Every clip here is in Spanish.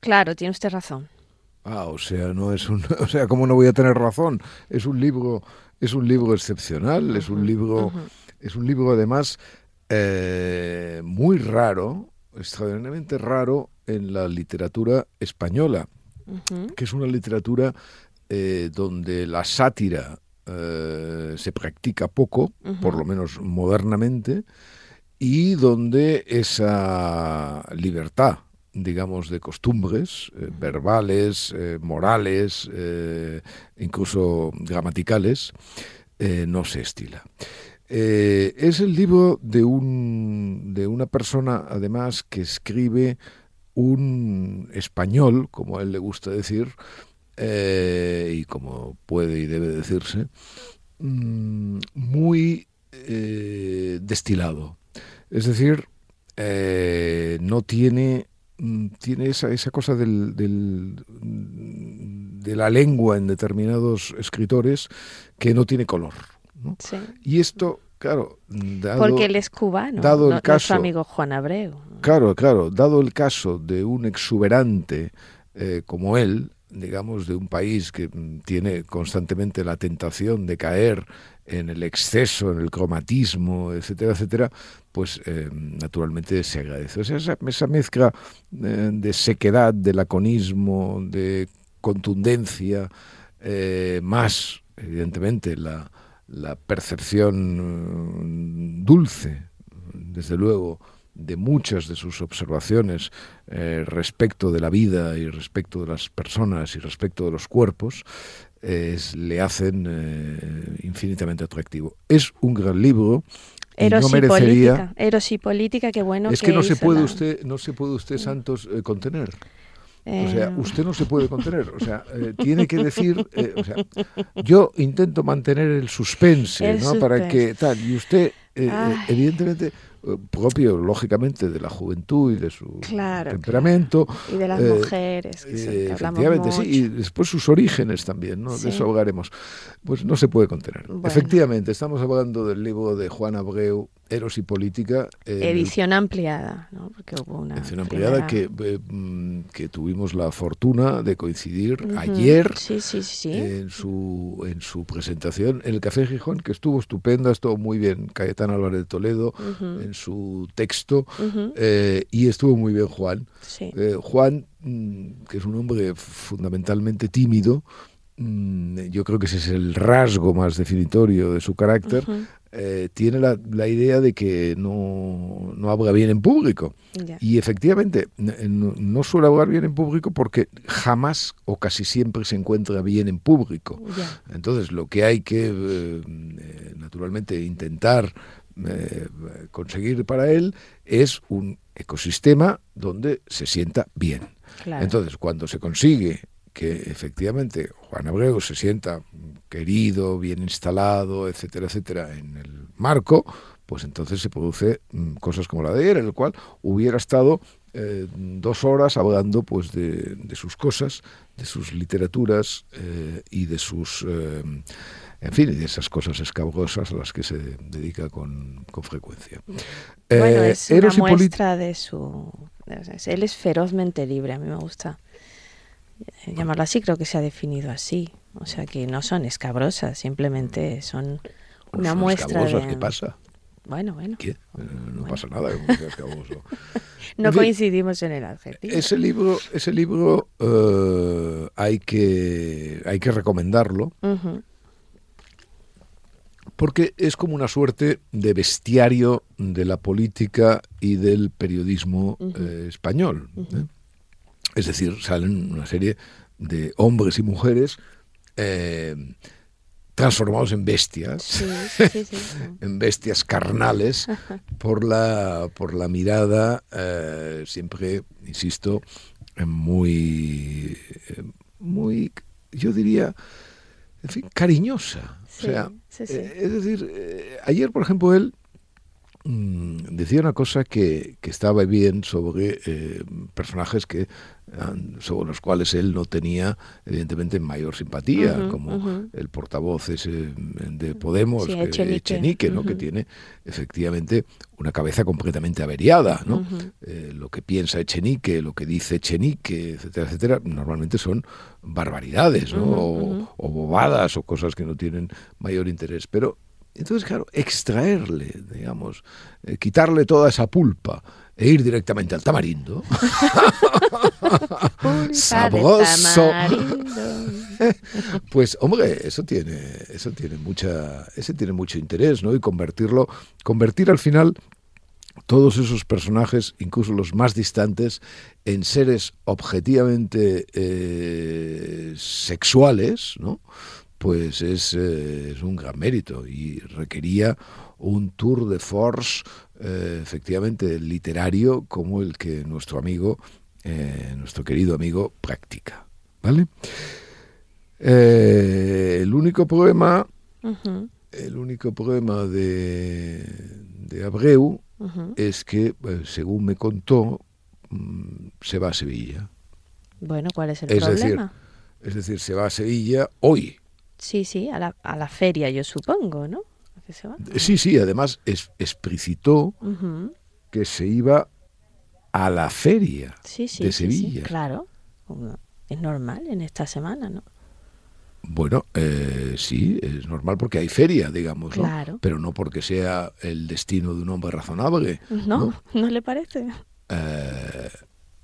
Claro, tiene usted razón. Ah, o sea, no es un, o sea, ¿cómo no voy a tener razón? Es un libro excepcional, uh-huh, es un libro además muy raro, extraordinariamente raro en la literatura española, uh-huh, que es una literatura donde la sátira se practica poco, uh-huh, por lo menos modernamente, y donde esa libertad, digamos, de costumbres verbales, morales, incluso gramaticales, no se estila. Es el libro de una persona, además, que escribe un español, como a él le gusta decir, y como puede y debe decirse, muy destilado. Es decir, no tiene... esa cosa de la lengua en determinados escritores que no tiene color, ¿no? Sí. Y esto, claro, dado, porque él es cubano, dado el caso, nuestro amigo Juan Abreu. Claro, claro, dado el caso de un exuberante como él, digamos, de un país que tiene constantemente la tentación de caer en el exceso, en el cromatismo, etcétera, etcétera, pues naturalmente se agradece. O sea, esa mezcla de sequedad, de laconismo, de contundencia, más, evidentemente, la percepción dulce, desde luego, de muchas de sus observaciones respecto de la vida y respecto de las personas y respecto de los cuerpos, le hacen infinitamente atractivo. Es un gran libro. Eros y no merecería... política. Eros y política, qué bueno. Es que no se puede usted, Santos, contener. O sea, usted no se puede contener, o sea, tiene que decir, o sea, yo intento mantener el suspense, ¿no? Suspense. Para que tal, y usted, evidentemente, propio, lógicamente, de la juventud y de su temperamento. Claro. Y de las mujeres, que se efectivamente, mucho. Sí, y después sus orígenes también, ¿no? Sí. De eso hablaremos. Pues no se puede contener. Bueno. Efectivamente, estamos hablando del libro de Juan Abreu, Eros y política. Edición ampliada, ¿no? Porque hubo una edición ampliada que tuvimos la fortuna de coincidir, uh-huh, ayer, sí. En su presentación en el Café Gijón, que estuvo estupenda, estuvo muy bien Cayetana Álvarez de Toledo, uh-huh, en su texto, uh-huh, y estuvo muy bien Juan. Sí. Juan, que es un hombre fundamentalmente tímido, yo creo que ese es el rasgo más definitorio de su carácter, uh-huh, tiene la idea de que no habla bien en público. Yeah. Y efectivamente, no suele hablar bien en público porque jamás o casi siempre se encuentra bien en público. Yeah. Entonces, lo que hay que, naturalmente, intentar conseguir para él es un ecosistema donde se sienta bien. Claro. Entonces, cuando se consigue que efectivamente Juan Abreu se sienta querido, bien instalado, etcétera, etcétera, en el marco, pues entonces se produce cosas como la de ayer, en el cual hubiera estado 2 horas hablando pues de sus cosas, de sus literaturas y de sus... en fin, de esas cosas escabrosas a las que se dedica con frecuencia. Bueno, es una muestra de su... Él es ferozmente libre, a mí me gusta llamarlo así, creo que se ha definido así. O sea, que no son escabrosas, simplemente son una muestra de... ¿Qué pasa? Bueno. ¿Qué? No pasa nada como sea escabroso. No coincidimos en el adjetivo. Ese libro hay que recomendarlo, uh-huh, porque es como una suerte de bestiario de la política y del periodismo, uh-huh, español, ¿eh? Uh-huh. Es decir, salen una serie de hombres y mujeres transformados en bestias, en bestias carnales, por la mirada, siempre, insisto, muy, yo diría, en fin, cariñosa. Sí, o sea, es decir, ayer, por ejemplo, él decía una cosa que estaba bien sobre personajes sobre los cuales él no tenía, evidentemente, mayor simpatía, como el portavoz ese de Podemos, Echenique, ¿no? Que tiene, efectivamente, una cabeza completamente averiada, ¿no? Lo que piensa Echenique, lo que dice Echenique, etcétera, etcétera, normalmente son barbaridades, ¿no? O bobadas, o cosas que no tienen mayor interés, pero entonces, claro, extraerle, digamos, quitarle toda esa pulpa e ir directamente al tamarindo. Sabroso. Pues, hombre, ese tiene mucho interés, ¿no? Y convertir al final todos esos personajes, incluso los más distantes, en seres objetivamente sexuales, ¿no? Pues es un gran mérito y requería un tour de force, efectivamente, literario, como el que nuestro querido amigo practica, ¿vale? El único problema de Abreu es que, según me contó, se va a Sevilla. Bueno, ¿cuál es el problema? Es decir, se va a Sevilla hoy. Sí, a la feria, yo supongo, ¿no? ¿A se va? Sí, además explicitó que se iba a la feria de Sevilla. Sí, claro, es normal en esta semana, ¿no? Bueno, sí, es normal porque hay feria, digamos, ¿no? Claro. Pero no porque sea el destino de un hombre razonable. ¿No le parece?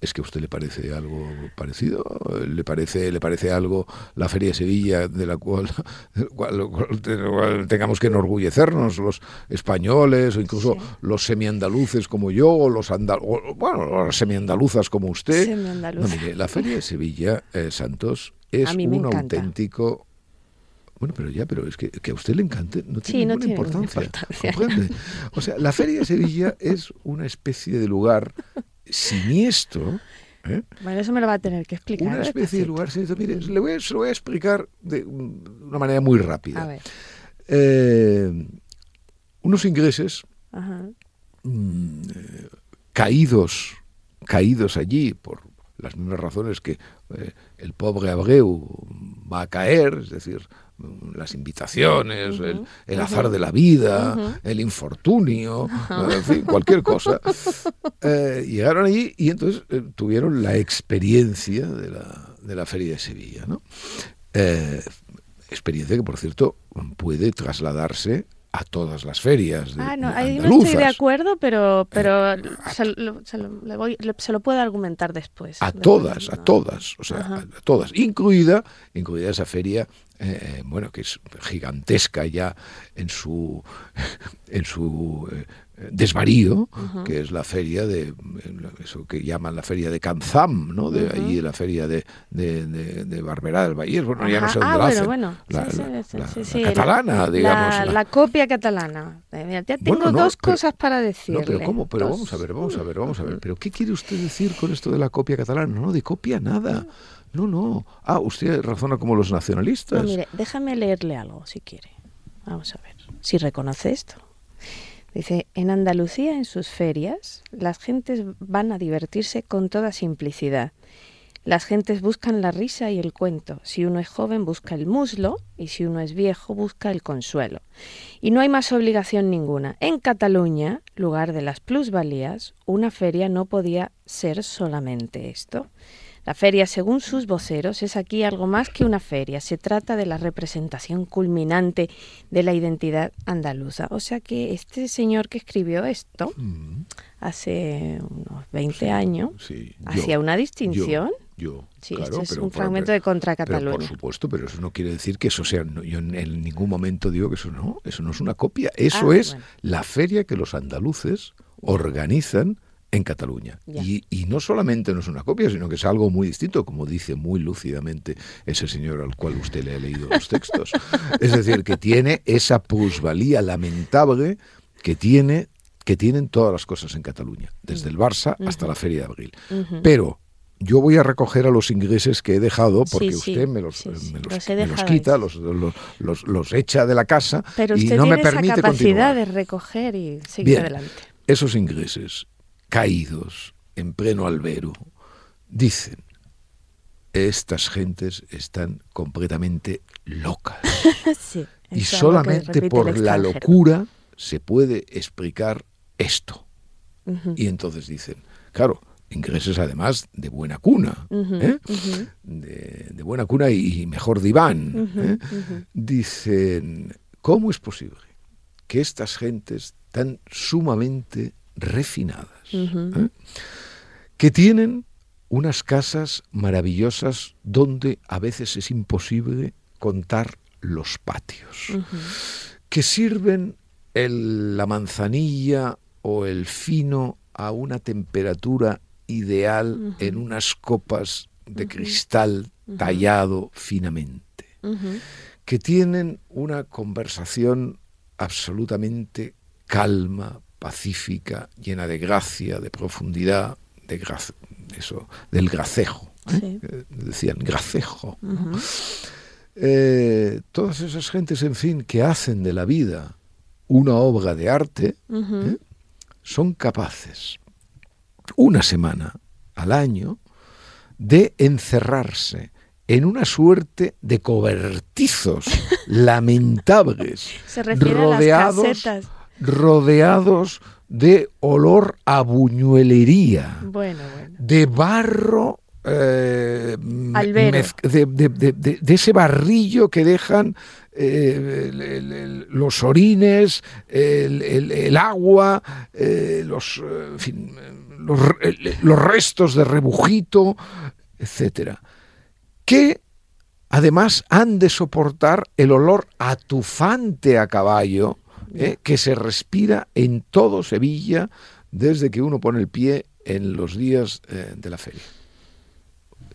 ¿Es que a usted le parece algo parecido? ¿Le parece algo la Feria de Sevilla de la cual tengamos que enorgullecernos los españoles, o incluso los semiandaluces como yo, o las semiandaluzas como usted? No, mire, la Feria de Sevilla, Santos, es un auténtico... Bueno, pero es que a usted le encante no tiene ninguna importancia. ¿Comprende? O sea, la Feria de Sevilla es una especie de lugar siniestro. Bueno, eso me lo va a tener que explicar. Una especie de lugar siniestro. Mire, se lo voy a explicar de una manera muy rápida. A ver. Unos ingleses caídos allí por las mismas razones que el pobre Abreu va a caer, es decir, las invitaciones, el azar de la vida, el infortunio, en fin, cualquier cosa. Llegaron allí y entonces tuvieron la experiencia de la Feria de Sevilla, ¿no? Experiencia que, por cierto, puede trasladarse a todas las ferias de ahí andaluzas. No estoy de acuerdo, pero se lo puedo argumentar después. A todas, o sea, a todas, incluida esa feria, bueno, que es gigantesca ya en su desvarío, que es la feria de eso que llaman la feria de Canzam, ¿no? De ahí la feria de Barberá del Vallés, bueno, ya no sé dónde la catalana, digamos. La copia catalana. Mira, ya tengo cosas para decirle. No, pero ¿cómo? Pero vamos a ver. ¿Pero qué quiere usted decir con esto de la copia catalana? No, de copia nada. No. Ah, usted razona como los nacionalistas. No, mire, déjame leerle algo, si quiere. Vamos a ver si reconoce esto. Dice, en Andalucía, en sus ferias, las gentes van a divertirse con toda simplicidad. Las gentes buscan la risa y el cuento. Si uno es joven, busca el muslo, y si uno es viejo, busca el consuelo. Y no hay más obligación ninguna. En Cataluña, lugar de las plusvalías, una feria no podía ser solamente esto. La feria, según sus voceros, es aquí algo más que una feria. Se trata de la representación culminante de la identidad andaluza. O sea que este señor que escribió esto hace unos 20 años hacía una distinción. Sí, claro, esto es un fragmento de Contra Cataluña. Por supuesto, pero eso no quiere decir que eso sea... yo en ningún momento digo que eso no es una copia. Eso es la feria que los andaluces organizan en Cataluña. Y no solamente no es una copia, sino que es algo muy distinto, como dice muy lúcidamente ese señor al cual usted le ha leído los textos. Es decir, que tiene esa plusvalía lamentable que tiene, que tienen todas las cosas en Cataluña, desde el Barça hasta la Feria de Abril. Pero yo voy a recoger a los ingleses que he dejado, porque usted me los quita, los echa de la casa, pero usted y no me permite continuar. Pero usted tiene esa capacidad de recoger y seguir adelante. Esos ingleses caídos en pleno albero dicen: estas gentes están completamente locas. Y solamente por la locura se puede explicar esto. Y entonces dicen, claro, ingleses además de buena cuna, de buena cuna y mejor diván, dicen, ¿cómo es posible que estas gentes tan sumamente refinadas, que tienen unas casas maravillosas donde a veces es imposible contar los patios, que sirven la manzanilla o el fino a una temperatura ideal en unas copas de cristal tallado finamente, que tienen una conversación absolutamente calma, pacífica, llena de gracia, de profundidad, eso del gracejo, decían gracejo. Todas esas gentes, en fin, que hacen de la vida una obra de arte, son capaces una semana al año de encerrarse en una suerte de cobertizos lamentables, se refiere a las casetas, rodeados de olor a buñuelería, de barro, de ese barrillo que dejan los orines, el agua, en fin, los restos de rebujito, etcétera, que además han de soportar el olor atufante a caballo que se respira en todo Sevilla desde que uno pone el pie en los días de la feria.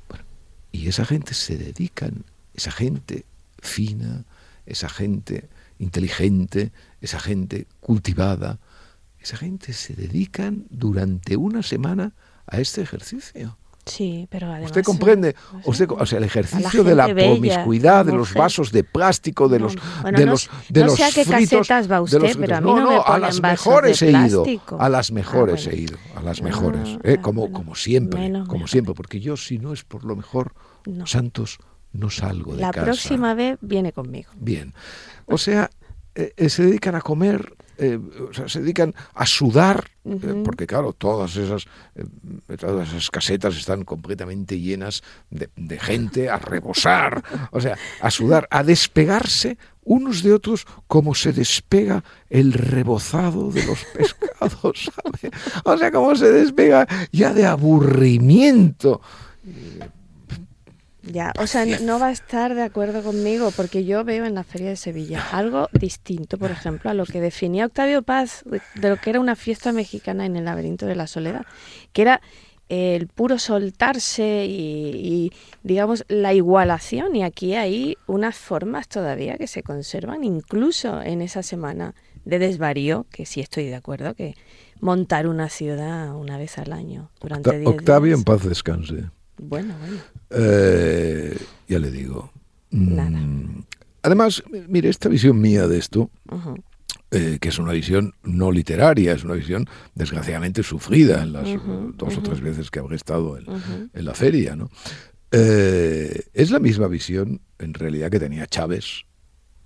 Bueno, y esa gente se dedican, esa gente fina, esa gente inteligente, esa gente cultivada, esa gente se dedican durante una semana a este ejercicio. Sí, pero además... Usted comprende, o sea, el ejercicio de la promiscuidad, de los vasos de plástico, de los fritos... No, a las mejores he ido, como siempre, porque yo, si no es por lo mejor, Santos, no salgo de casa. La próxima vez viene conmigo. Bien, o sea, se dedican a comer... se dedican a sudar, porque claro, todas esas casetas están completamente llenas de gente, a rebosar, o sea, a sudar, a despegarse unos de otros como se despega el rebozado de los pescados, ¿sabe? O sea, como se despega ya de aburrimiento. Ya, o sea, no va a estar de acuerdo conmigo, porque yo veo en la Feria de Sevilla algo distinto, por ejemplo, a lo que definía Octavio Paz de lo que era una fiesta mexicana en el Laberinto de la Soledad, que era el puro soltarse y digamos, la igualación. Y aquí hay unas formas todavía que se conservan, incluso en esa semana de desvarío, que sí estoy de acuerdo, que montar una ciudad una vez al año durante 10 días. Octavio, en paz descanse. Bueno. Ya le digo. Nada. Además, mire, esta visión mía de esto, que es una visión no literaria, es una visión desgraciadamente sufrida en las dos o tres veces que habré estado en la feria, ¿no? Es la misma visión, en realidad, que tenía Chávez,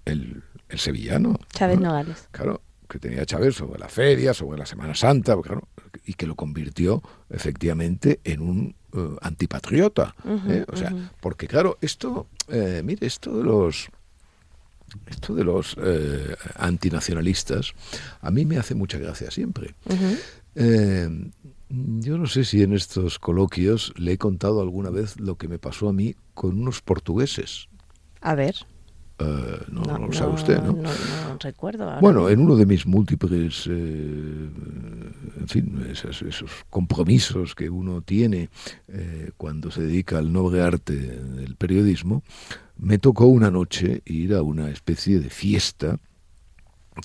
el sevillano. Chávez Nogales. Claro, que tenía Chávez sobre la feria, sobre la Semana Santa, claro, y que lo convirtió efectivamente en un antipatriota, o sea, porque claro, esto de los antinacionalistas a mí me hace mucha gracia siempre. Yo no sé si en estos coloquios le he contado alguna vez lo que me pasó a mí con unos portugueses. A ver. No lo sabe usted, ¿no? No recuerdo ahora. Bueno, en uno de mis múltiples, en fin, esos compromisos que uno tiene cuando se dedica al noble arte del periodismo, me tocó una noche ir a una especie de fiesta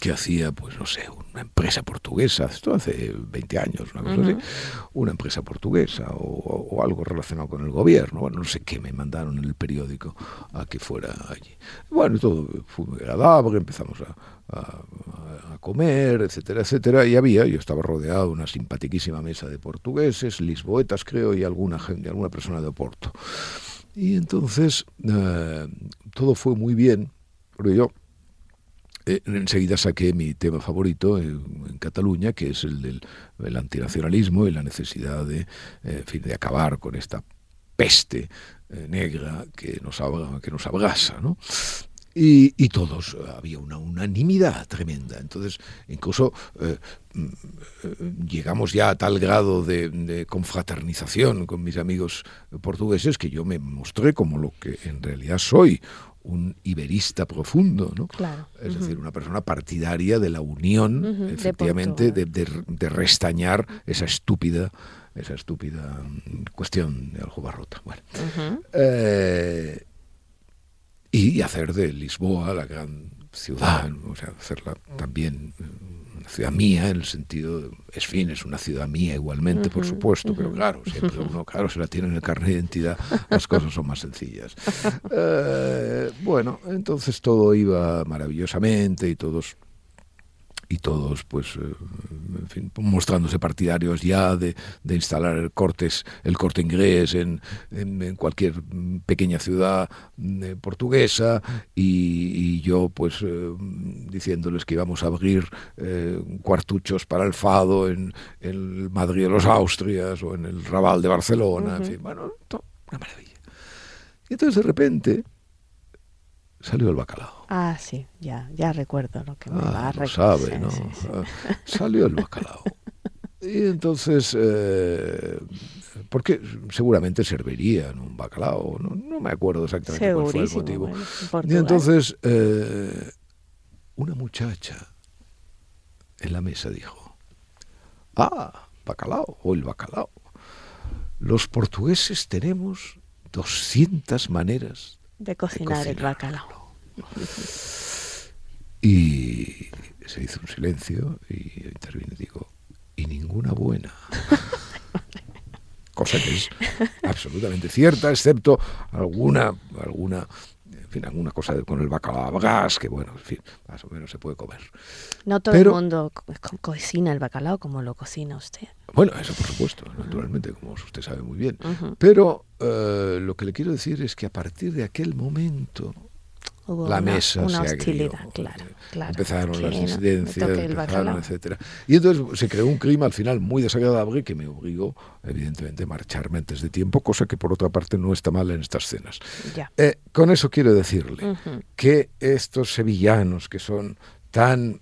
que hacía, pues no sé, una empresa portuguesa, esto hace 20 años, una cosa así, una empresa portuguesa o algo relacionado con el gobierno, bueno, no sé qué, me mandaron en el periódico a que fuera allí. Bueno, todo fue muy agradable, empezamos a comer, etcétera, etcétera, y yo estaba rodeado de una simpaticísima mesa de portugueses, lisboetas creo, y alguna persona de Oporto. Y entonces todo fue muy bien, pero yo enseguida saqué mi tema favorito en Cataluña, que es el del antinacionalismo y la necesidad de acabar con esta peste negra que nos abrasa, ¿no? Y todos, había una unanimidad tremenda. Entonces, incluso llegamos ya a tal grado de confraternización con mis amigos portugueses que yo me mostré como lo que en realidad soy, un iberista profundo, ¿no? Claro. Es decir, una persona partidaria de la unión, efectivamente, de restañar esa estúpida cuestión de Aljubarrota. Bueno. Y hacer de Lisboa la gran ciudad, o sea, hacerla también una ciudad mía, en el sentido de, es una ciudad mía igualmente, por supuesto, pero claro, siempre uno, claro, se la tiene en el carnet de identidad, las cosas son más sencillas. Bueno, entonces todo iba maravillosamente y todos pues, en fin, mostrándose partidarios ya de instalar el corte inglés en cualquier pequeña ciudad portuguesa, y yo pues diciéndoles que íbamos a abrir cuartuchos para el fado en el Madrid de los Austrias o en el Raval de Barcelona, en fin, bueno, todo una maravilla. Y entonces de repente salió el bacalao. Ah, sí, ya recuerdo lo que me va a recordar. Sabe, ¿no? Sí. Salió el bacalao. Y entonces, porque seguramente servirían un bacalao, no me acuerdo exactamente cuál fue el motivo. En y entonces, una muchacha en la mesa dijo, bacalao, o el bacalao. Los portugueses tenemos 200 maneras de cocinar el bacalao. Y se hizo un silencio y yo intervine y digo, y ninguna buena. Cosa que es absolutamente cierta, excepto alguna cosa con el bacalao a gas, que bueno, en fin, más o menos se puede comer. No todo el mundo cocina el bacalao como lo cocina usted. Bueno, eso por supuesto, naturalmente, como usted sabe muy bien. Pero lo que le quiero decir es que a partir de aquel momento hubo la mesa una hostilidad, se agrió. Claro, empezaron las disidencias, etcétera. Y entonces se creó un clima al final muy desagradable que me obligó, evidentemente, a marcharme antes de tiempo, cosa que por otra parte no está mal en estas cenas. Con eso quiero decirle que estos sevillanos que son tan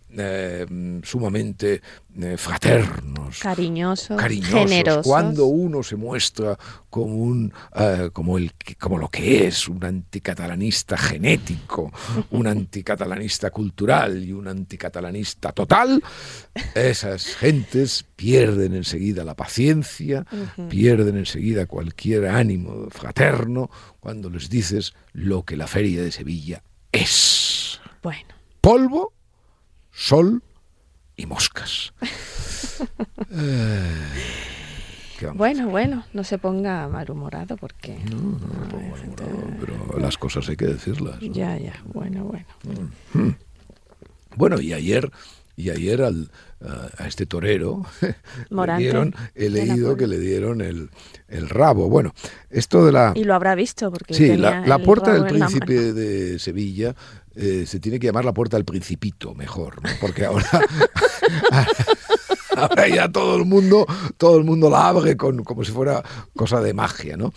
sumamente fraternos, cariñosos, generosos. Cuando uno se muestra como como lo que es, un anticatalanista genético, un anticatalanista cultural y un anticatalanista total, esas gentes pierden enseguida la paciencia, pierden enseguida cualquier ánimo fraterno cuando les dices lo que la Feria de Sevilla es. Bueno. Polvo, sol y moscas. Bueno, no se ponga malhumorado porque... No me pongo malhumorado, pero las cosas hay que decirlas, ¿no? Bueno. Bueno, y ayer a este torero le dieron el rabo. Bueno, esto de la... Y lo habrá visto porque... Sí, la Puerta del Príncipe de Sevilla... se tiene que llamar la Puerta del Principito mejor, ¿no? Porque ahora, ahora ya todo el mundo la abre como si fuera cosa de magia, ¿no?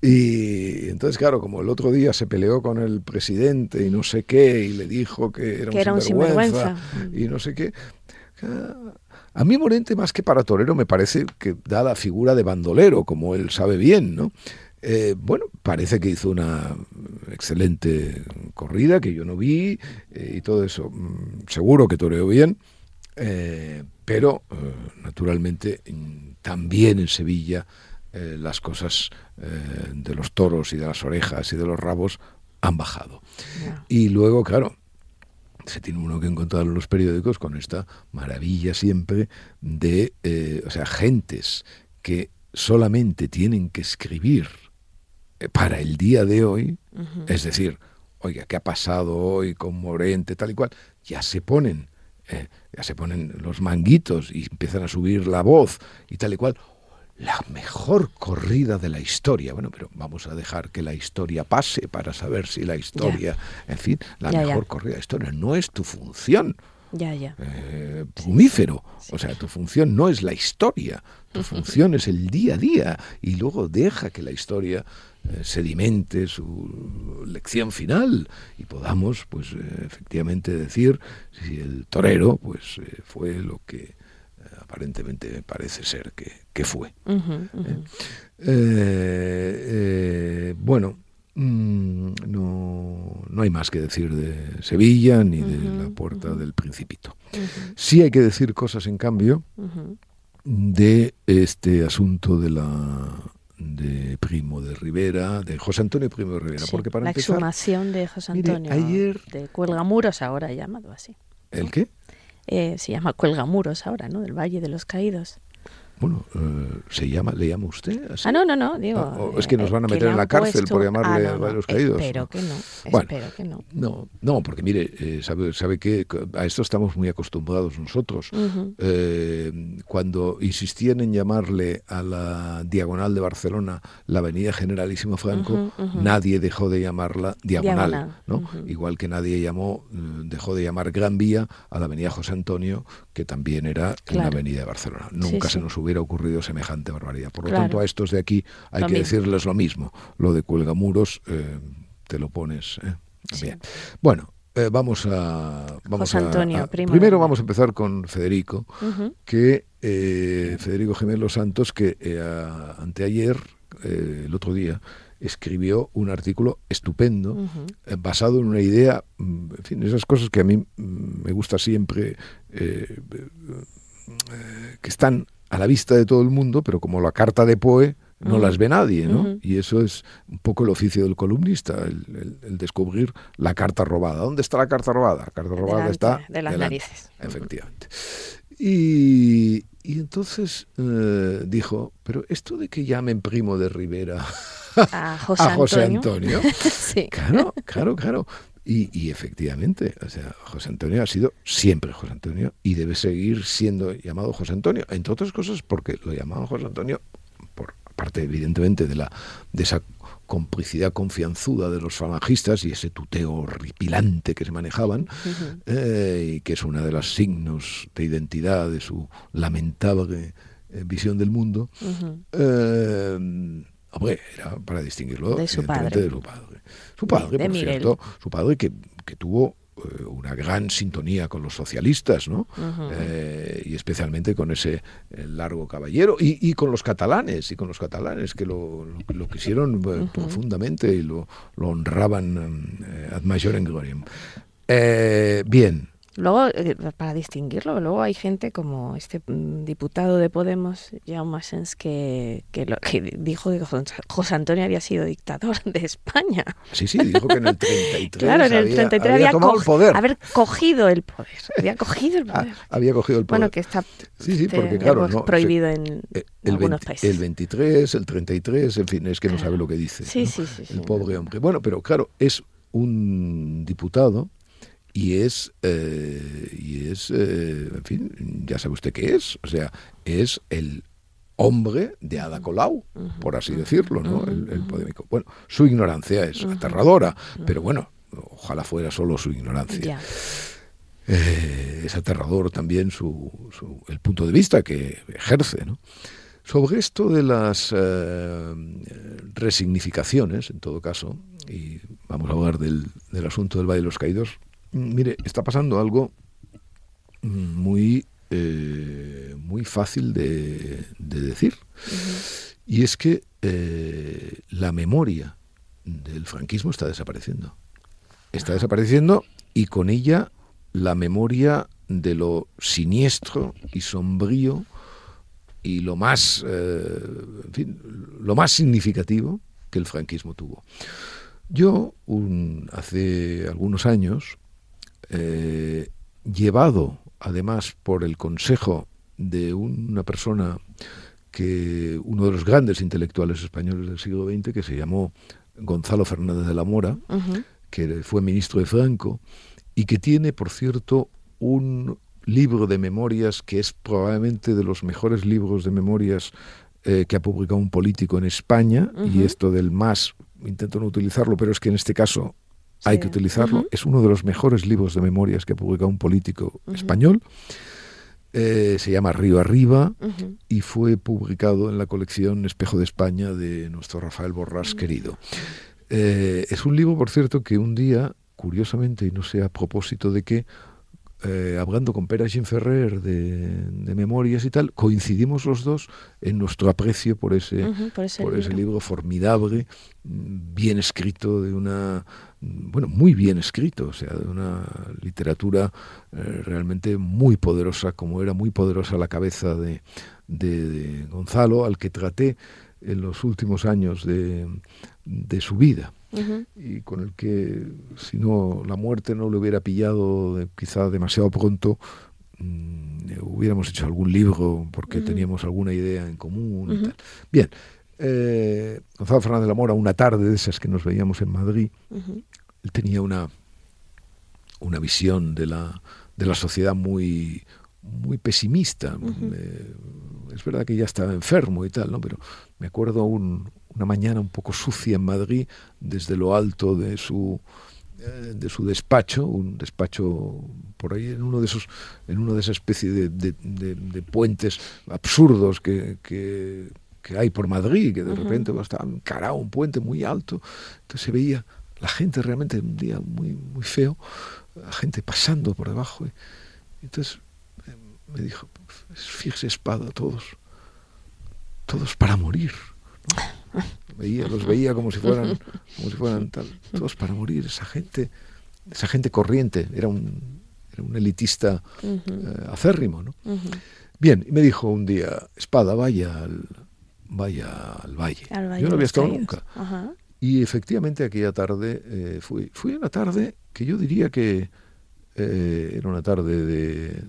Y entonces, claro, como el otro día se peleó con el presidente y no sé qué, y le dijo que era un sinvergüenza y no sé qué... A mí Morente, más que para torero, me parece que da la figura de bandolero, como él sabe bien, ¿no? Bueno, parece que hizo una excelente corrida que yo no vi y todo eso. Seguro que toreo bien, pero naturalmente también en Sevilla las cosas de los toros y de las orejas y de los rabos han bajado. Yeah. Y luego, claro, se tiene uno que encontrar en los periódicos con esta maravilla siempre de o sea, gentes que solamente tienen que escribir para el día de hoy, uh-huh. Es decir, oiga, ¿qué ha pasado hoy con Morente, tal y cual? Ya se ponen los manguitos y empiezan a subir la voz y tal y cual. La mejor corrida de la historia. Bueno, pero vamos a dejar que la historia pase para saber si la historia... Ya. En fin, la mejor corrida de la historia no es tu función. Ya. Plumífero. Sí. O sea, tu función no es la historia. Tu función es el día a día. Y luego deja que la historia sedimente su lección final y podamos, pues, efectivamente decir si el torero, pues, fue lo que... aparentemente parece ser que fue. Uh-huh. Bueno, no hay más que decir de Sevilla ni de la puerta del Principito. Uh-huh. Sí hay que decir cosas, en cambio, de este asunto de Primo de Rivera, de José Antonio Primo de Rivera. Sí, porque para la empezar, exhumación de José Antonio, ayer, de Cuelgamuros, ahora llamado así. ¿El qué? Se llama Cuelgamuros ahora, ¿no? Del Valle de los Caídos. Bueno, ¿le llama usted así? Ah, no, digo... es que nos van a meter en la cárcel por llamarle al Valle de los Caídos. Espero que no, bueno, espero que no. No, porque mire, sabe que a esto estamos muy acostumbrados nosotros. Uh-huh. Cuando insistían en llamarle a la Diagonal de Barcelona la Avenida Generalísimo Franco, nadie dejó de llamarla Diagonal, ¿no? Uh-huh. Igual que nadie dejó de llamar Gran Vía a la Avenida José Antonio, que también era en la Avenida de Barcelona. Nunca se nos hubiera ocurrido semejante barbaridad. Por lo tanto, a estos de aquí hay que decirles lo mismo. Lo de Cuelgamuros te lo pones. Bien. Bueno, primero vamos a empezar con Federico, Federico Jiménez Los Santos, que anteayer, el otro día, escribió un artículo estupendo, basado en una idea, en fin, esas cosas que a mí me gusta siempre, que están a la vista de todo el mundo, pero como la carta de Poe no las ve nadie, ¿no? Y eso es un poco el oficio del columnista, el descubrir la carta robada. ¿Dónde está la carta robada? La carta robada está... De las narices. Efectivamente. Y entonces dijo, pero esto de que llamen Primo de Rivera a José Antonio. Sí. Claro. Y efectivamente, o sea, José Antonio ha sido siempre José Antonio y debe seguir siendo llamado José Antonio, entre otras cosas porque lo llamaban José Antonio, por aparte evidentemente de esa complicidad confianzuda de los falangistas y ese tuteo horripilante que se manejaban, y que es uno de los signos de identidad de su lamentable visión del mundo. Hombre, era para distinguirlo de su padre. Su padre, que tuvo una gran sintonía con los socialistas, ¿no? Y especialmente con ese largo caballero y con los catalanes, que lo quisieron profundamente y lo honraban ad majorem gloriam. Bien. Luego, para distinguirlo, luego hay gente como este diputado de Podemos, Jaume Assens, que dijo que José Antonio había sido dictador de España. Sí, dijo que en el 33 había cogido el poder. Bueno, que está porque, claro, prohibido en algunos países. El 23, el 33, en fin, es que no sabe lo que dice. Sí, el pobre hombre. Bueno, pero claro, es un diputado... Y es, en fin, ya sabe usted qué es. O sea, es el hombre de Ada Colau, por así decirlo, ¿no? El podémico. Bueno, su ignorancia es aterradora, pero bueno, ojalá fuera solo su ignorancia. Yeah. Es aterrador también el punto de vista que ejerce, ¿no? Sobre esto de las resignificaciones, en todo caso, y vamos a hablar del asunto del Valle de los Caídos. Mire, está pasando algo muy, muy fácil de decir. Y es que la memoria del franquismo está desapareciendo. está desapareciendo y con ella la memoria de lo siniestro y sombrío y lo más, en fin, lo más significativo que el franquismo tuvo. Yo, hace algunos años, llevado además por el consejo de una persona, que uno de los grandes intelectuales españoles del siglo XX, que se llamó Gonzalo Fernández de la Mora, que fue ministro de Franco, y que tiene, por cierto, un libro de memorias que es probablemente de los mejores libros de memorias que ha publicado un político en España, y esto del más, intento no utilizarlo, pero es que en este caso sí, hay que utilizarlo, es uno de los mejores libros de memorias que ha publicado un político español, se llama Río Arriba, y fue publicado en la colección Espejo de España de nuestro Rafael Borràs querido. Es un libro, por cierto, que un día, curiosamente, y no sé a propósito de qué, hablando con Pere Gimferrer de memorias y tal, coincidimos los dos en nuestro aprecio por ese, por ese libro formidable, bien escrito, de una, bueno, muy bien escrito, o sea, de una literatura realmente muy poderosa, como era muy poderosa la cabeza de Gonzalo, al que traté en los últimos años de su vida. Y con el que, si no la muerte no le hubiera pillado quizá demasiado pronto, hubiéramos hecho algún libro porque teníamos alguna idea en común y tal. Bien, Gonzalo Fernández de la Mora, una tarde de esas que nos veíamos en Madrid, él tenía una visión de la sociedad muy, muy pesimista. Es verdad que ya estaba enfermo y tal, ¿no? Pero me acuerdo una mañana un poco sucia en Madrid, desde lo alto de su despacho, un despacho por ahí en una de esas especies de puentes absurdos que hay por Madrid, que de repente estaba encarado un puente muy alto, entonces se veía la gente realmente un día muy, muy feo, la gente pasando por debajo, y entonces me dijo, fíjese Espada, todos para morir, ¿no? Los veía como si fueran tal, todos para morir, esa gente corriente, era un elitista acérrimo, ¿no? Bien, y me dijo un día, Espada, vaya al valle. Al Valle. Yo no había estado nunca. Y efectivamente aquella tarde fui una tarde que yo diría que era una tarde de,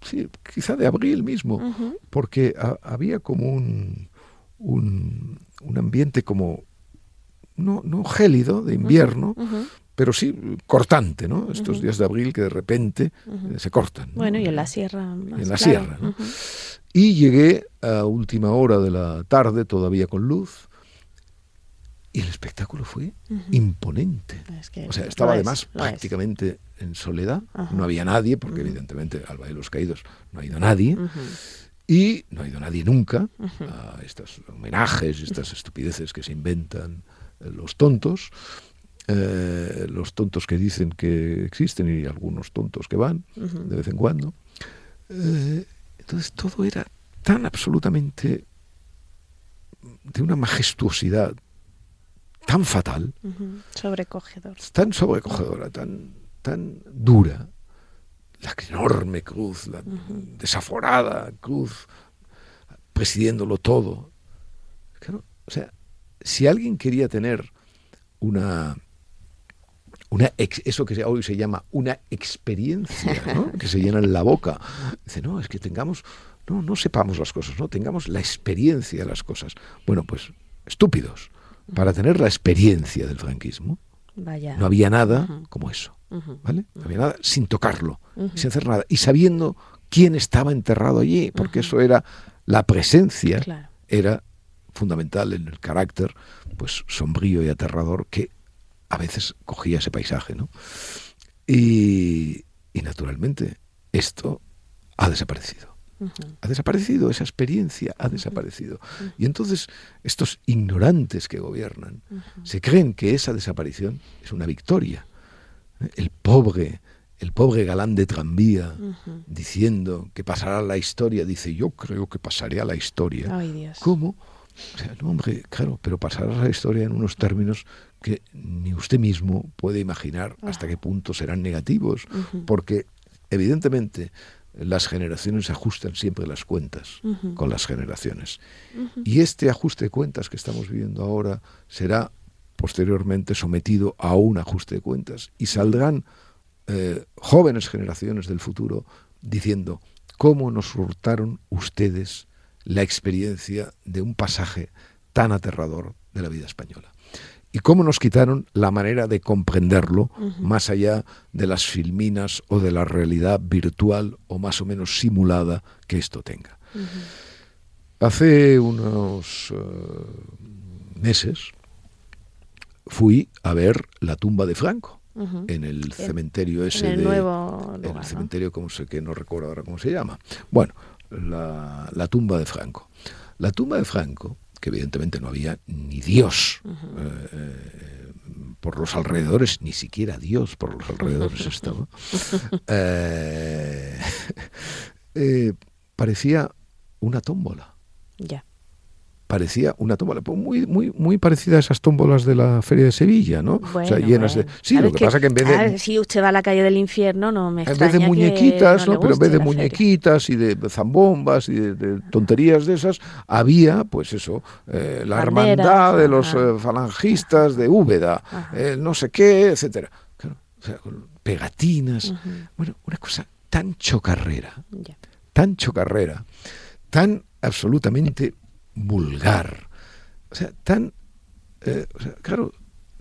sí, quizá de abril mismo, porque había como un ambiente como, no gélido, de invierno, pero sí cortante, ¿no? Estos días de abril que de repente se cortan, ¿no? Bueno, y en la sierra más. En la sierra, ¿no? Y llegué a última hora de la tarde, todavía con luz, y el espectáculo fue imponente. Es que, o sea, estaba además prácticamente en soledad, no había nadie, porque evidentemente al Valle de los Caídos no ha ido nadie, y no ha ido nadie nunca a estos homenajes, estas estupideces que se inventan los tontos que dicen que existen y algunos tontos que van de vez en cuando. Entonces todo era tan absolutamente de una majestuosidad tan fatal, sobrecogedora, tan dura. La enorme cruz, la desaforada cruz, presidiéndolo todo. Claro, o sea, si alguien quería tener eso que hoy se llama una experiencia, ¿no? Que se llena en la boca, dice, no, es que tengamos, no sepamos las cosas, no tengamos la experiencia de las cosas. Bueno, pues estúpidos, para tener la experiencia del franquismo. Vaya. No había nada como eso, ¿vale? No había nada sin tocarlo, sin hacer nada. Y sabiendo quién estaba enterrado allí, porque eso era, la presencia era fundamental en el carácter pues sombrío y aterrador que a veces cogía ese paisaje, ¿no? Y naturalmente esto ha desaparecido. Ha desaparecido, esa experiencia ha desaparecido. Y entonces estos ignorantes que gobiernan se creen que esa desaparición es una victoria. El pobre galán de tranvía diciendo que pasará la historia, dice, yo creo que pasaría la historia. Ay, Dios. ¿Cómo? O sea, no, hombre, claro, pero pasará la historia en unos términos que ni usted mismo puede imaginar hasta qué punto serán negativos, porque evidentemente las generaciones ajustan siempre las cuentas con las generaciones. Y este ajuste de cuentas que estamos viviendo ahora será posteriormente sometido a un ajuste de cuentas y saldrán jóvenes generaciones del futuro diciendo cómo nos hurtaron ustedes la experiencia de un pasaje tan aterrador de la vida española. Y cómo nos quitaron la manera de comprenderlo, más allá de las filminas o de la realidad virtual o más o menos simulada que esto tenga. Hace unos meses fui a ver la tumba de Franco en el cementerio ese, en el nuevo lugar, en el cementerio, ¿no? Como sé que no recuerdo ahora cómo se llama. Bueno, la tumba de Franco. La tumba de Franco, que evidentemente no había ni Dios por los alrededores, ni siquiera Dios por los alrededores estaba, parecía una tómbola. Ya. Parecía una tómbola muy parecida a esas tómbolas de la Feria de Sevilla, ¿no? Bueno, o sea, llenas de... Sí, lo que pasa que en vez de... si usted va a la calle del infierno, no me extraña. En vez de muñequitas, ¿no? Pero en vez de muñequitas y de zambombas y de tonterías de esas, había, pues eso, la hermandad de los falangistas de Úbeda, no sé qué, etcétera. Claro, o sea, pegatinas. Bueno, una cosa tan chocarrera, tan absolutamente vulgar, o sea, tan o sea, claro,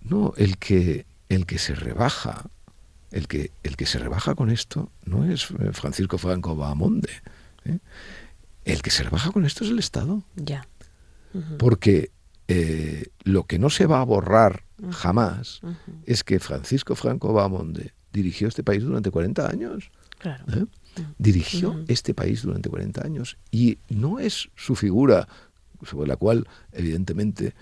no, el que se rebaja, el que se rebaja con esto no es Francisco Franco Bahamonde, ¿eh? El que se rebaja con esto es el Estado, ya, porque lo que no se va a borrar jamás es que Francisco Franco Bahamonde dirigió este país durante 40 años, claro. Dirigió este país durante 40 años y no es su figura sobre la cual, evidentemente,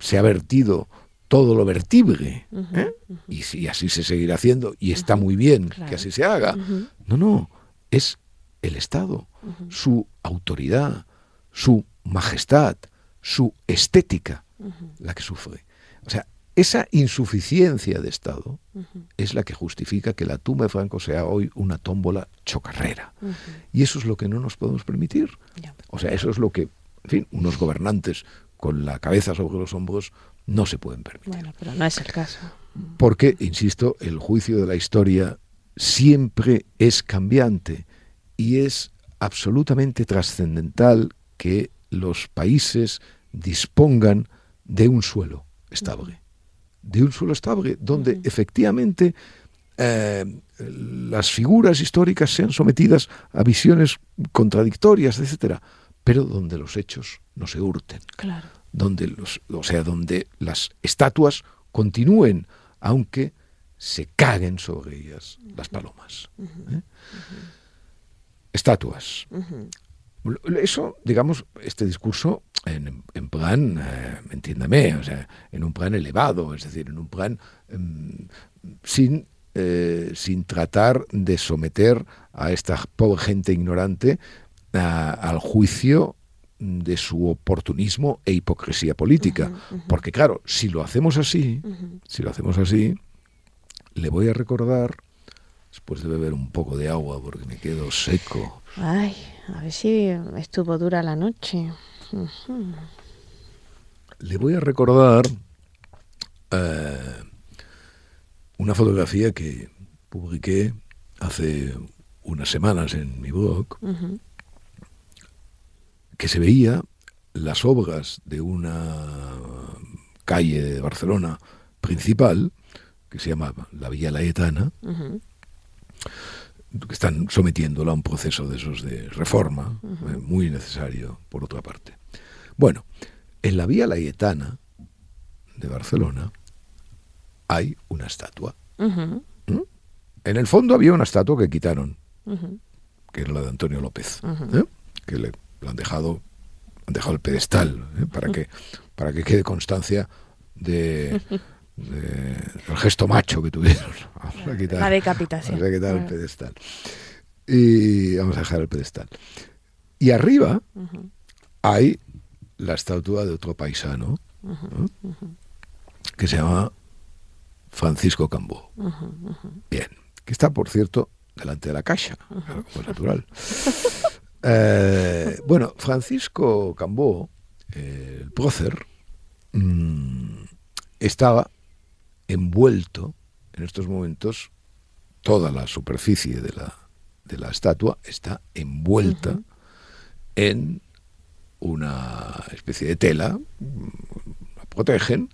se ha vertido todo lo vertible, ¿eh? Y si así se seguirá haciendo, y está muy bien que así se haga. No, no, es el Estado, su autoridad, su majestad, su estética, la que sufre. O sea, esa insuficiencia de Estado es la que justifica que la tumba de Franco sea hoy una tómbola chocarrera. Y eso es lo que no nos podemos permitir. O sea, eso es lo que... En fin, unos gobernantes con la cabeza sobre los hombros no se pueden permitir. Bueno, pero no es el caso. Porque, insisto, el juicio de la historia siempre es cambiante y es absolutamente trascendental que los países dispongan de un suelo estable. De un suelo estable donde efectivamente las figuras históricas sean sometidas a visiones contradictorias, etcétera, pero donde los hechos no se hurten, claro. Donde donde las estatuas continúen, aunque se caguen sobre ellas las palomas. Estatuas. Eso, digamos, este discurso en plan, entiéndame, o sea, en un plan elevado, es decir, en un plan sin tratar de someter a esta pobre gente ignorante al juicio de su oportunismo e hipocresía política. Porque claro, si lo hacemos así, le voy a recordar, después de beber un poco de agua porque me quedo seco. Ay, a ver si estuvo dura la noche. Le voy a recordar una fotografía que publiqué hace unas semanas en mi blog, que se veía las obras de una calle de Barcelona principal, que se llama la Via Laietana, que están sometiéndola a un proceso de esos de reforma, muy necesario, por otra parte. Bueno, en la Via Laietana de Barcelona hay una estatua. En el fondo había una estatua que quitaron, que era la de Antonio López, que le... Han dejado el pedestal, para que quede constancia del gesto macho que tuvieron. Vamos a quitar, la decapitación. Vamos a quitar el pedestal. Y vamos a dejar el pedestal. Y arriba hay la estatua de otro paisano, ¿no? Que se llama Francisco Cambó. Bien, que está, por cierto, delante de la Caixa, claro, como es natural. Bueno, Francisco Cambó, el prócer, estaba envuelto en estos momentos, toda la superficie de la estatua está envuelta en una especie de tela, la protegen,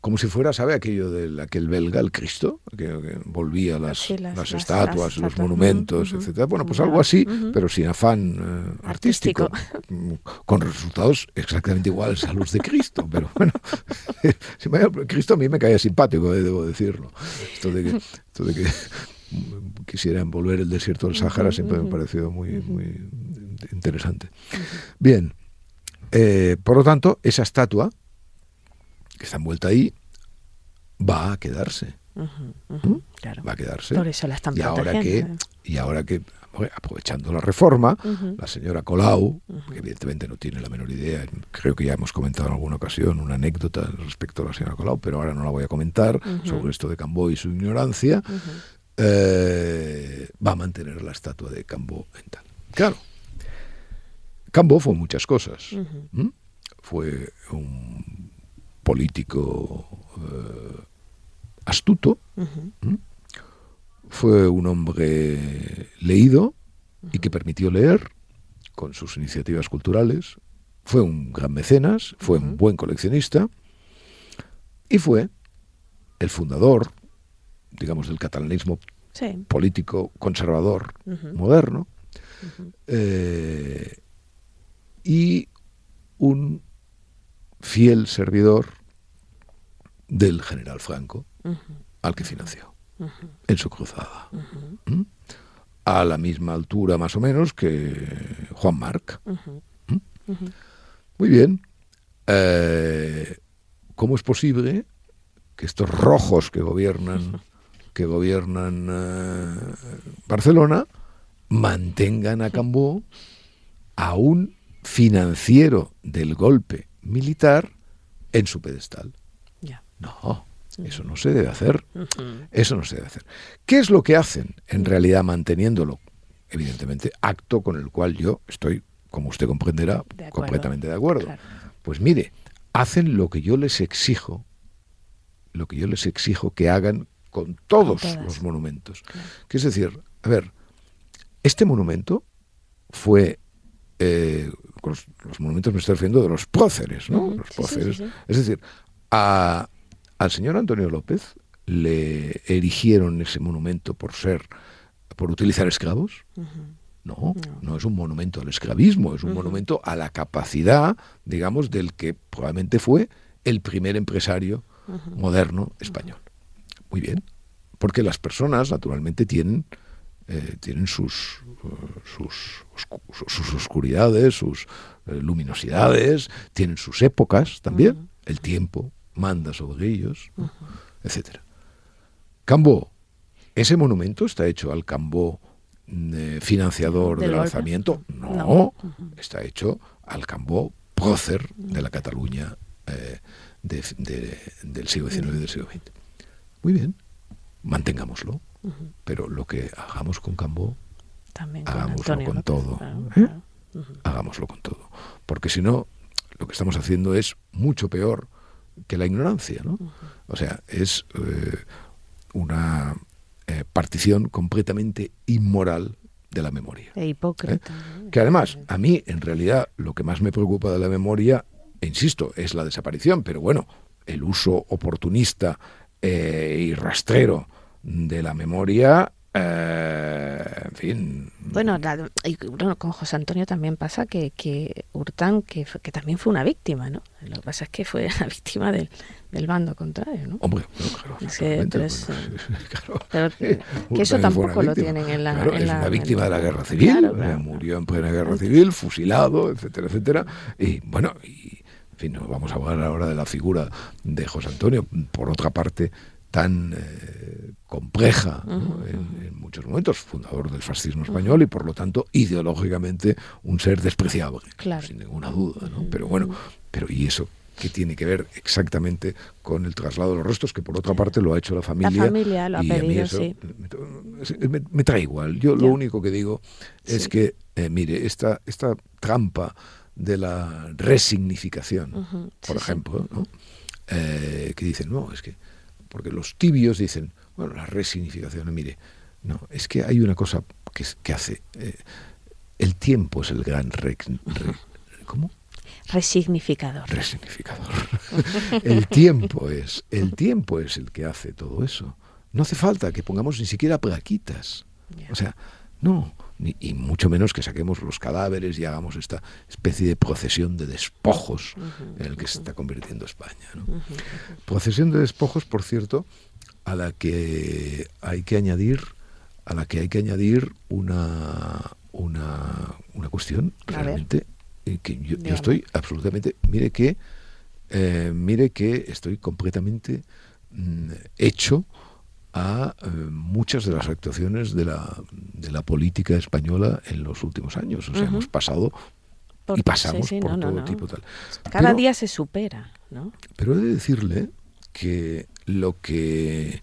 como si fuera, ¿sabe aquello de aquel belga, el Cristo? Que envolvía las estatuas, los monumentos, etcétera. Bueno, pues algo así, pero sin afán artístico. Con resultados exactamente iguales a los de Cristo. Pero bueno, Cristo a mí me caía simpático, debo decirlo. Esto de que quisiera envolver el desierto del Sahara siempre me ha parecido muy, muy interesante. Bien, por lo tanto, esa estatua que está envuelta ahí, va a quedarse. Claro. Va a quedarse. Por eso la están y ahora que, aprovechando la reforma, la señora Colau, que evidentemente no tiene la menor idea, creo que ya hemos comentado en alguna ocasión una anécdota respecto a la señora Colau, pero ahora no la voy a comentar, sobre esto de Cambó y su ignorancia, va a mantener la estatua de Cambó en tal. Claro, Cambó fue muchas cosas. Fue un político astuto, fue un hombre leído y que permitió leer con sus iniciativas culturales, fue un gran mecenas, fue un buen coleccionista y fue el fundador, digamos, del catalanismo político conservador moderno y un fiel servidor del general Franco, al que financió en su cruzada. A la misma altura, más o menos, que Juan Marc. Muy bien. ¿Cómo es posible que estos rojos que gobiernan Barcelona mantengan a Cambó, a un financiero del golpe militar, en su pedestal? No, eso no se debe hacer. Eso no se debe hacer. ¿Qué es lo que hacen, en realidad, manteniéndolo? Evidentemente, acto con el cual yo estoy, como usted comprenderá, completamente de acuerdo. Claro. Pues mire, hacen lo que yo les exijo, que hagan con todos los monumentos. Claro. Que es decir, a ver, este monumento fue... los monumentos me estoy refiriendo de los próceres, ¿no? Los próceres. Es decir, al señor Antonio López le erigieron ese monumento por utilizar esclavos. No es un monumento al esclavismo, es un monumento a la capacidad, digamos, del que probablemente fue el primer empresario moderno español. Muy bien, porque las personas naturalmente tienen sus oscuridades, sus luminosidades, tienen sus épocas también, el tiempo manda sobre ellos, etcétera. Cambó, ese monumento está hecho al Cambó financiador del alzamiento, está hecho al Cambó prócer de la Cataluña del siglo XIX y del siglo XX. Muy bien, mantengámoslo, pero lo que hagamos con Cambó, hagámoslo con todo, porque si no, lo que estamos haciendo es mucho peor que la ignorancia, ¿no? O sea, es una partición completamente inmoral de la memoria. E hipócrita. Que además, a mí, en realidad, lo que más me preocupa de la memoria, insisto, es la desaparición, pero bueno, el uso oportunista y rastrero de la memoria... en fin. Bueno, con José Antonio también pasa que Urtán, que también fue una víctima, ¿no? Lo que pasa es que fue la víctima del bando contrario, ¿no? Hombre, claro. Que eso tampoco lo tienen en la... Claro, es una víctima de la guerra civil, claro. Murió en plena guerra civil, fusilado, etcétera, etcétera. Y bueno, en fin, nos vamos a hablar ahora de la figura de José Antonio, por otra parte, tan compleja, ¿no? En muchos momentos, fundador del fascismo español y por lo tanto ideológicamente un ser despreciable, claro, sin ninguna duda, ¿no? Pero bueno, pero ¿y eso qué tiene que ver exactamente con el traslado de los restos? Que por otra parte lo ha hecho la familia. La familia lo ha pedido, eso, sí. Me trae igual. Yo lo único que digo es que, mire, esta trampa de la resignificación, por ejemplo, ¿no? Que dicen, no, es que... Porque los tibios dicen, bueno, la resignificación, mire, no, es que hay una cosa que hace... el tiempo es el gran... ¿Cómo? Resignificador. Resignificador. El tiempo es el que hace todo eso. No hace falta que pongamos ni siquiera plaquitas. O sea, no... y mucho menos que saquemos los cadáveres y hagamos esta especie de procesión de despojos en el que se está convirtiendo España, ¿no? Procesión de despojos, por cierto, a la que hay que añadir una cuestión realmente que yo estoy absolutamente, mire que estoy completamente hecho a muchas de las actuaciones de la política española en los últimos años. O sea, hemos pasado y pasamos por todo tipo tal. Cada día se supera, ¿no? Pero he de decirle que lo que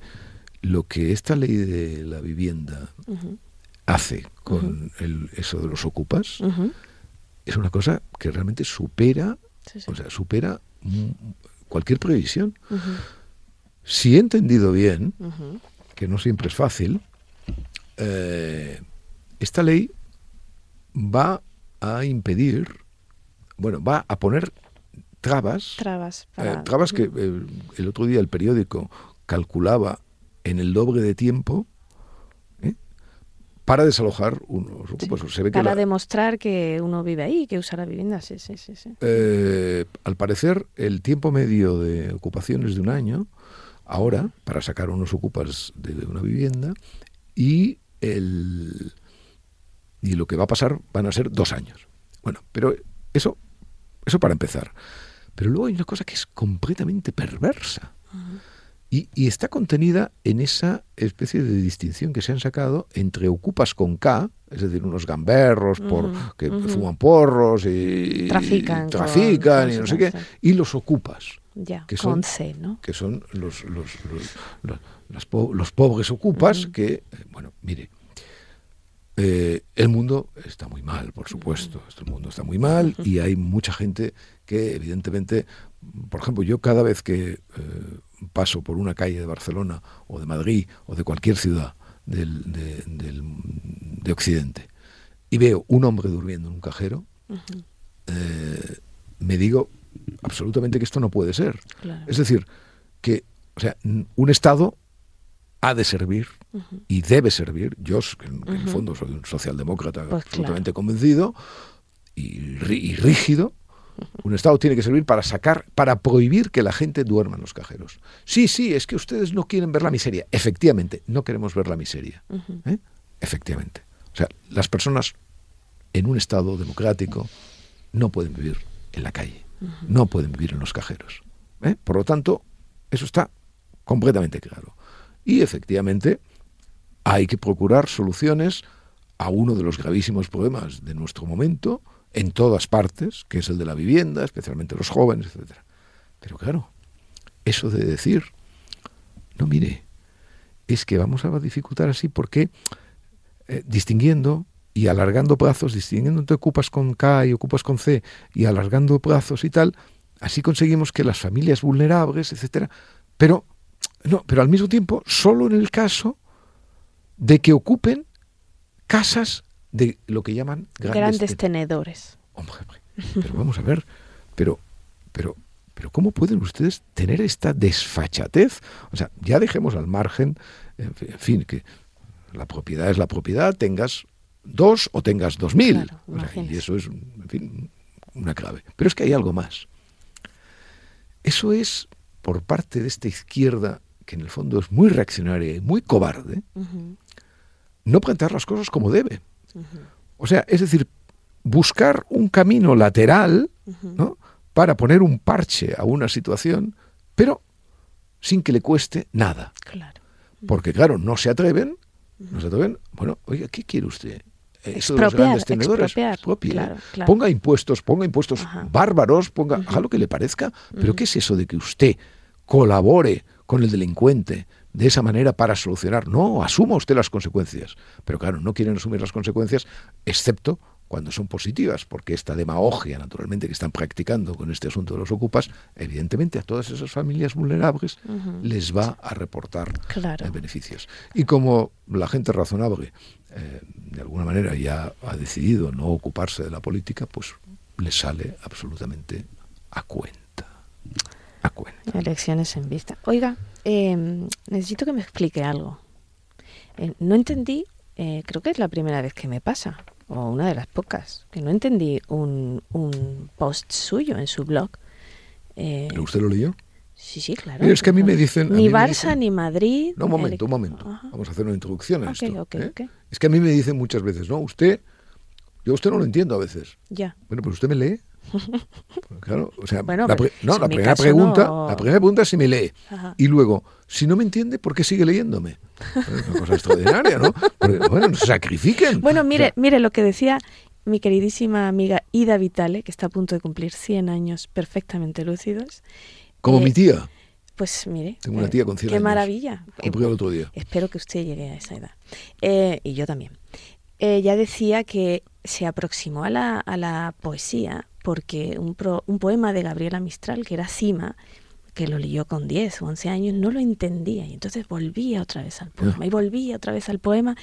esta ley de la vivienda hace con eso de los ocupas es una cosa que realmente supera, o sea, supera cualquier previsión. Si he entendido bien, que no siempre es fácil, esta ley va a impedir, bueno, va a poner trabas que el otro día el periódico calculaba en el doble de tiempo, para desalojar unos ocupas. Sí, se ve que para demostrar que uno vive ahí, que usa la vivienda, sí. Al parecer, el tiempo medio de ocupación es de un año, ahora, para sacar unos ocupas de una vivienda, y lo que va a pasar van a ser 2 años. Bueno, pero eso para empezar. Pero luego hay una cosa que es completamente perversa y está contenida en esa especie de distinción que se han sacado entre ocupas con K, es decir, unos gamberros que fuman porros y trafican y no sé qué, y los ocupas. Ya, que son, los pobres ocupas que, bueno, mire, el mundo está muy mal, por supuesto, el mundo está muy mal y hay mucha gente que evidentemente, por ejemplo, yo cada vez que paso por una calle de Barcelona o de Madrid o de cualquier ciudad de Occidente y veo un hombre durmiendo en un cajero, me digo... absolutamente que esto no puede ser. Claro. Es decir, que un Estado ha de servir y debe servir. Yo, que en el fondo soy un socialdemócrata absolutamente convencido y rígido, un Estado tiene que servir para prohibir que la gente duerma en los cajeros. Sí, es que ustedes no quieren ver la miseria. Efectivamente, no queremos ver la miseria. ¿Eh? Efectivamente. O sea, las personas en un Estado democrático no pueden vivir en la calle. No pueden vivir en los cajeros. Por lo tanto, eso está completamente claro. Y efectivamente, hay que procurar soluciones a uno de los gravísimos problemas de nuestro momento, en todas partes, que es el de la vivienda, especialmente los jóvenes, etc. Pero claro, eso de decir, no, mire, es que vamos a dificultar así porque distinguiendo... y alargando plazos, distinguiendo entre ocupas con K y ocupas con C, y alargando plazos y tal, así conseguimos que las familias vulnerables, etcétera, pero al mismo tiempo, solo en el caso de que ocupen casas de lo que llaman grandes tenedores. Hombre, pero vamos a ver, pero ¿cómo pueden ustedes tener esta desfachatez? O sea, ya dejemos al margen, en fin, que la propiedad es la propiedad, tengas 2 o tengas 2.000. Claro, y eso es, en fin, una clave. Pero es que hay algo más. Eso es, por parte de esta izquierda, que en el fondo es muy reaccionaria y muy cobarde, no plantear las cosas como debe. O sea, es decir, buscar un camino lateral, ¿no?, para poner un parche a una situación, pero sin que le cueste nada. Claro. porque claro, no se atreven, bueno, oiga, ¿qué quiere usted? Eso de los grandes tenedores, propia, claro. Ponga impuestos ajá. Bárbaros, ponga ajá, lo que le parezca, pero ¿qué es eso de que usted colabore con el delincuente de esa manera para solucionar? No, asuma usted las consecuencias, pero claro, no quieren asumir las consecuencias, excepto cuando son positivas, porque esta demagogia, naturalmente, que están practicando con este asunto de los ocupas, evidentemente a todas esas familias vulnerables les va a reportar beneficios. Y como la gente razonable, de alguna manera, ya ha decidido no ocuparse de la política, pues les sale absolutamente a cuenta. A cuenta. Elecciones en vista. Oiga, necesito que me explique algo. No entendí, creo que es la primera vez que me pasa, o una de las pocas, que no entendí un post suyo en su blog. ¿Pero usted lo leyó? Sí, claro. Pero es que a mí me dicen... Ni Barça, ni Madrid... No, un momento. Ajá. Vamos a hacer una introducción a esto. Okay. Es que a mí me dicen muchas veces, no, usted... Yo a usted no lo entiendo a veces. Ya. Bueno, pero usted me lee. Claro, o sea, bueno, la primera pregunta es si me lee. Ajá. Y luego, si no me entiende, ¿por qué sigue leyéndome? Es una cosa extraordinaria, ¿no? Porque, bueno, no se sacrifiquen. Bueno, mire, o sea, mire lo que decía mi queridísima amiga Ida Vitale, que está a punto de cumplir 100 años perfectamente lúcidos. Como mi tía. Pues mire, tengo una tía con 100 años. Qué maravilla. Cumplió el otro día. Espero que usted llegue a esa edad. Y yo también. Ella decía que se aproximó a la poesía porque un poema de Gabriela Mistral, que era Cima, que lo leyó con 10 o 11 años, no lo entendía. Y entonces volvía otra vez al poema,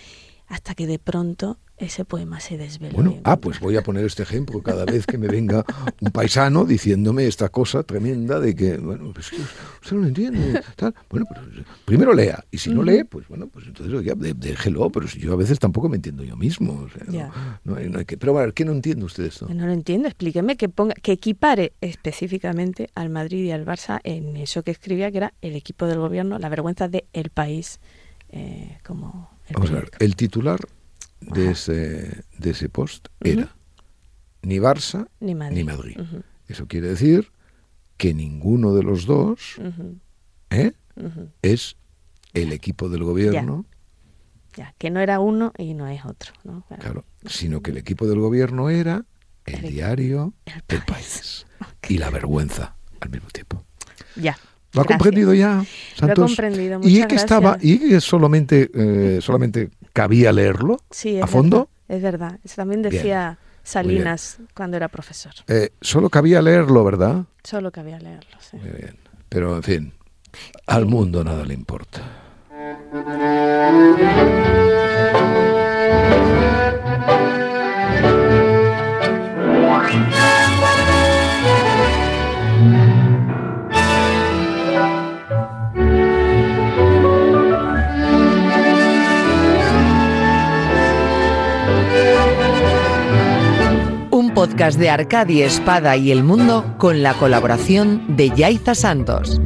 hasta que de pronto ese poema se desveló. Bueno, pues voy a poner este ejemplo cada vez que me venga un paisano diciéndome esta cosa tremenda de que, bueno, pues usted no lo entiende, tal. Bueno, pues, primero lea, y si no lee, pues bueno, pues entonces ya déjelo, pero si yo a veces tampoco me entiendo yo mismo. O sea, no hay que, pero a ver, ¿qué no entiende usted esto? No lo entiendo, explíqueme que equipare específicamente al Madrid y al Barça en eso que escribía, que era el equipo del gobierno, la vergüenza de El País, como... Vamos a ver, el titular de ese post era ni Barça ni Madrid. Eso quiere decir que ninguno de los dos es el equipo del gobierno. Ya, que no era uno y no es otro, ¿no? Claro, sino que el equipo del gobierno era el diario El País. Y la vergüenza al mismo tiempo. Ya. ¿Lo ha comprendido ya, Santos? Lo he comprendido, muchas gracias. ¿Y solamente cabía leerlo a fondo? Es verdad, eso también decía Salinas cuando era profesor. Solo cabía leerlo, ¿verdad? Solo cabía leerlo, sí. Muy bien, pero en fin, al mundo nada le importa. Podcast de Arcadi Espada y El Mundo con la colaboración de Yaiza Santos.